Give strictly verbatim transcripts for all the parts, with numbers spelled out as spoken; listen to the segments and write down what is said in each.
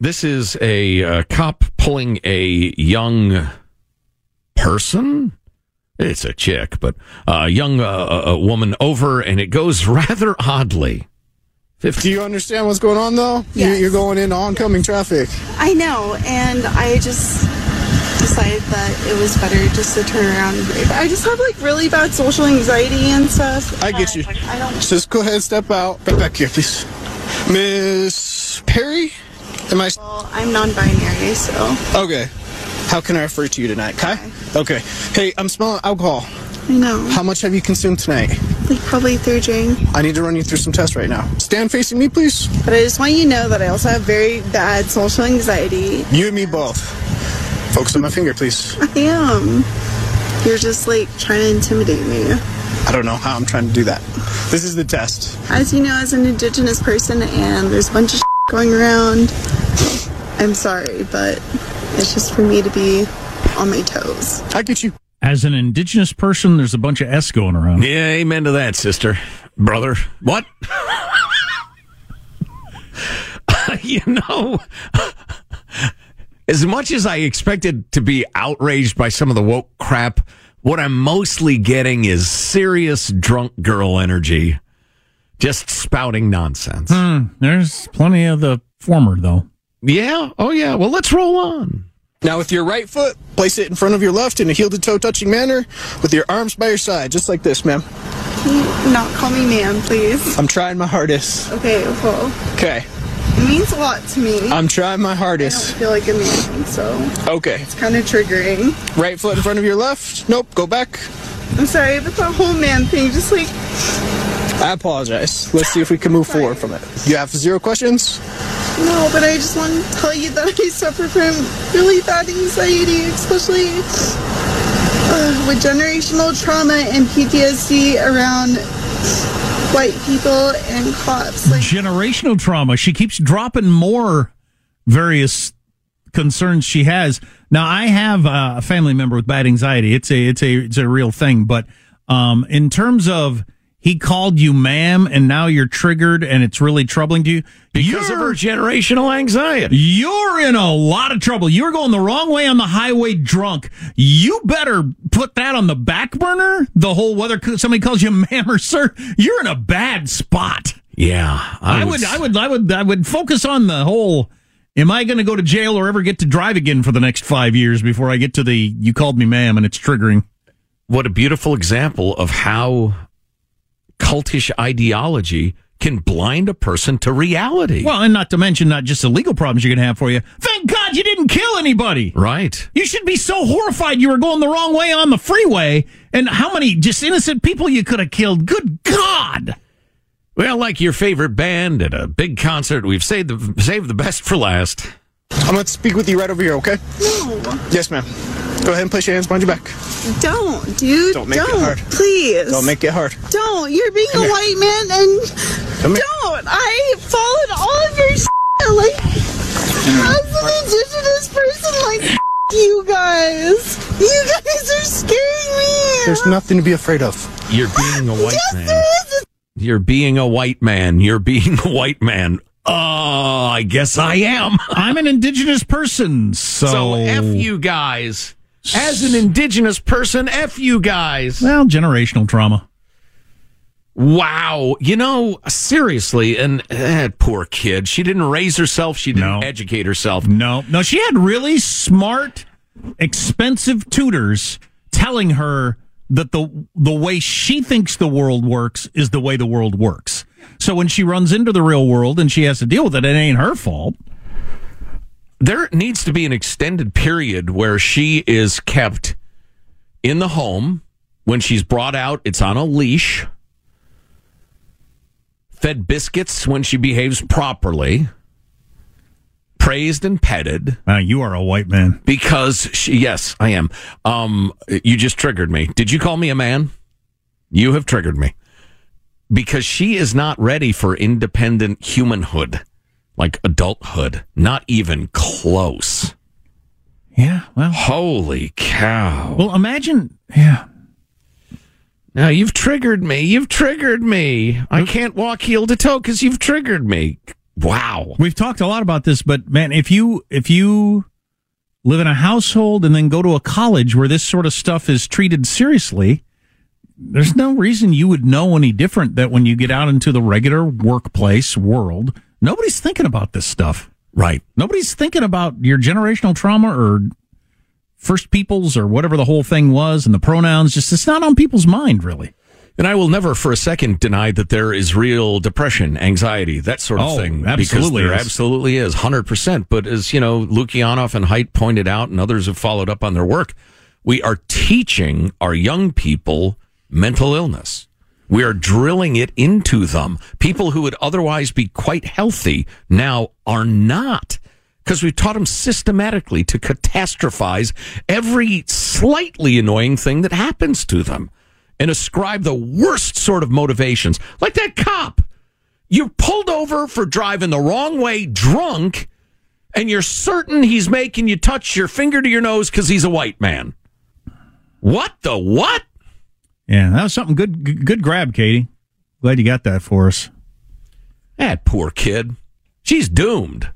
This is a uh, cop pulling a young person. It's a chick, but a uh, young uh, a woman over, and it goes rather oddly. fifty Do you understand what's going on, though? Yes. You're going into oncoming yes. traffic. I know, and I just decided that it was better just to turn around and breathe. I just have, like, really bad social anxiety and stuff. I get you. I don't. Just go ahead and step out. Right back here, please. Miss Perry? Am I... Well, I'm non-binary, so... Okay. How can I refer to you tonight, Kai? Okay. okay. Hey, I'm smelling alcohol. I know. How much have you consumed tonight? Like, probably through Jane. I need to run you through some tests right now. Stand facing me, please. But I just want you to know that I also have very bad social anxiety. You and me both. Focus on my finger, please. I am. You're just, like, trying to intimidate me. I don't know how I'm trying to do that. This is the test. As you know, as an indigenous person, and there's a bunch of shit going around, I'm sorry, but it's just for me to be on my toes. I get you. As an indigenous person, there's a bunch of S going around. Yeah, amen to that, sister. Brother. What? You know, as much as I expected to be outraged by some of the woke crap, what I'm mostly getting is serious drunk girl energy. Just spouting nonsense. Hmm, there's plenty of the former, though. Yeah? Oh, yeah. Well, let's roll on. Now, with your right foot, place it in front of your left in a heel-to-toe touching manner with your arms by your side, just like this, ma'am. Can you not call me ma'am, please? I'm trying my hardest. Okay, well. Okay. It means a lot to me. I'm trying my hardest. I don't feel like a man, so. Okay. It's kind of triggering. Right foot in front of your left. Nope, go back. I'm sorry, but the whole man thing, just like... I apologize. Let's see if we can move sorry. forward from it. You have zero questions? No, but I just want to tell you that I suffer from really bad anxiety, especially uh, with generational trauma and P T S D around white people and cops. Like, generational trauma. She keeps dropping more various concerns she has. Now, I have a family member with bad anxiety. It's a it's a it's a real thing. But um, in terms of he called you ma'am, and now you're triggered, and it's really troubling to you because you're, of her generational anxiety. You're in a lot of trouble. You're going the wrong way on the highway drunk. You better put that on the back burner, the whole whether somebody calls you ma'am or sir. You're in a bad spot. Yeah. I, I, would, I, would, I, would, I would focus on the whole, am I going to go to jail or ever get to drive again for the next five years before I get to the, you called me ma'am, and it's triggering. What a beautiful example of how cultish ideology can blind a person to reality. Well, and not to mention not just the legal problems you're going to have for you. Thank God you didn't kill anybody. Right. You should be so horrified you were going the wrong way on the freeway, and how many just innocent people you could have killed. Good God. Well, like your favorite band at a big concert, we've saved the, saved the best for last. I'm going to speak with you right over here, okay? No. Yes, ma'am. Go ahead and place your hands behind your back. Don't, dude. Don't make don't, it hard. Please. Don't make it hard. Don't. You're being Come a here. white man and Come don't. Here. I followed all of your shit. Like, as an indigenous person, like, you guys. You guys are scaring me. There's nothing to be afraid of. You're being a white yes, man. There is a- You're being a white man. You're being a white man. Oh, uh, I guess I am. I'm an indigenous person, so... So, F you guys. As an indigenous person, F you guys. Well, generational trauma. Wow. You know, seriously, and eh, poor kid. She didn't raise herself. She didn't no. educate herself. No. No, she had really smart, expensive tutors telling her that the the way she thinks the world works is the way the world works. So when she runs into the real world and she has to deal with it, it ain't her fault. There needs to be an extended period where she is kept in the home. When she's brought out, it's on a leash. Fed biscuits when she behaves properly. Praised and petted. Uh, you are a white man. Because, she, yes, I am. Um, you just triggered me. Did you call me a man? You have triggered me. Because she is not ready for independent humanhood. Like adulthood, not even close. Yeah, well. Holy cow. Well, imagine, yeah. Now, you've triggered me. You've triggered me. I can't walk heel to toe because you've triggered me. Wow. We've talked a lot about this, but man, if you if you live in a household and then go to a college where this sort of stuff is treated seriously, there's no reason you would know any different that when you get out into the regular workplace world, nobody's thinking about this stuff. Right. Nobody's thinking about your generational trauma or First Peoples or whatever the whole thing was and the pronouns. Just, it's not on people's mind, really. And I will never for a second deny that there is real depression, anxiety, that sort of oh, thing. Absolutely. Because there is. Absolutely is, one hundred percent. But as, you know, Lukianoff and Haidt pointed out and others have followed up on their work, we are teaching our young people mental illness. We are drilling it into them. People who would otherwise be quite healthy now are not. Because we've taught them systematically to catastrophize every slightly annoying thing that happens to them. And ascribe the worst sort of motivations. Like that cop. You're pulled over for driving the wrong way drunk, and you're certain he's making you touch your finger to your nose because he's a white man. What the what? Yeah, that was something good, good grab, Katie. Glad you got that for us. That poor kid. She's doomed.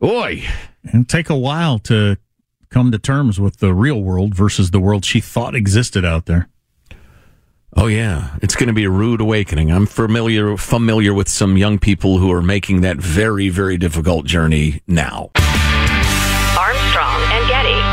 Boy. It'll take a while to come to terms with the real world versus the world she thought existed out there. Oh, yeah. It's going to be a rude awakening. I'm familiar familiar with some young people who are making that very, very difficult journey now. Armstrong and Getty.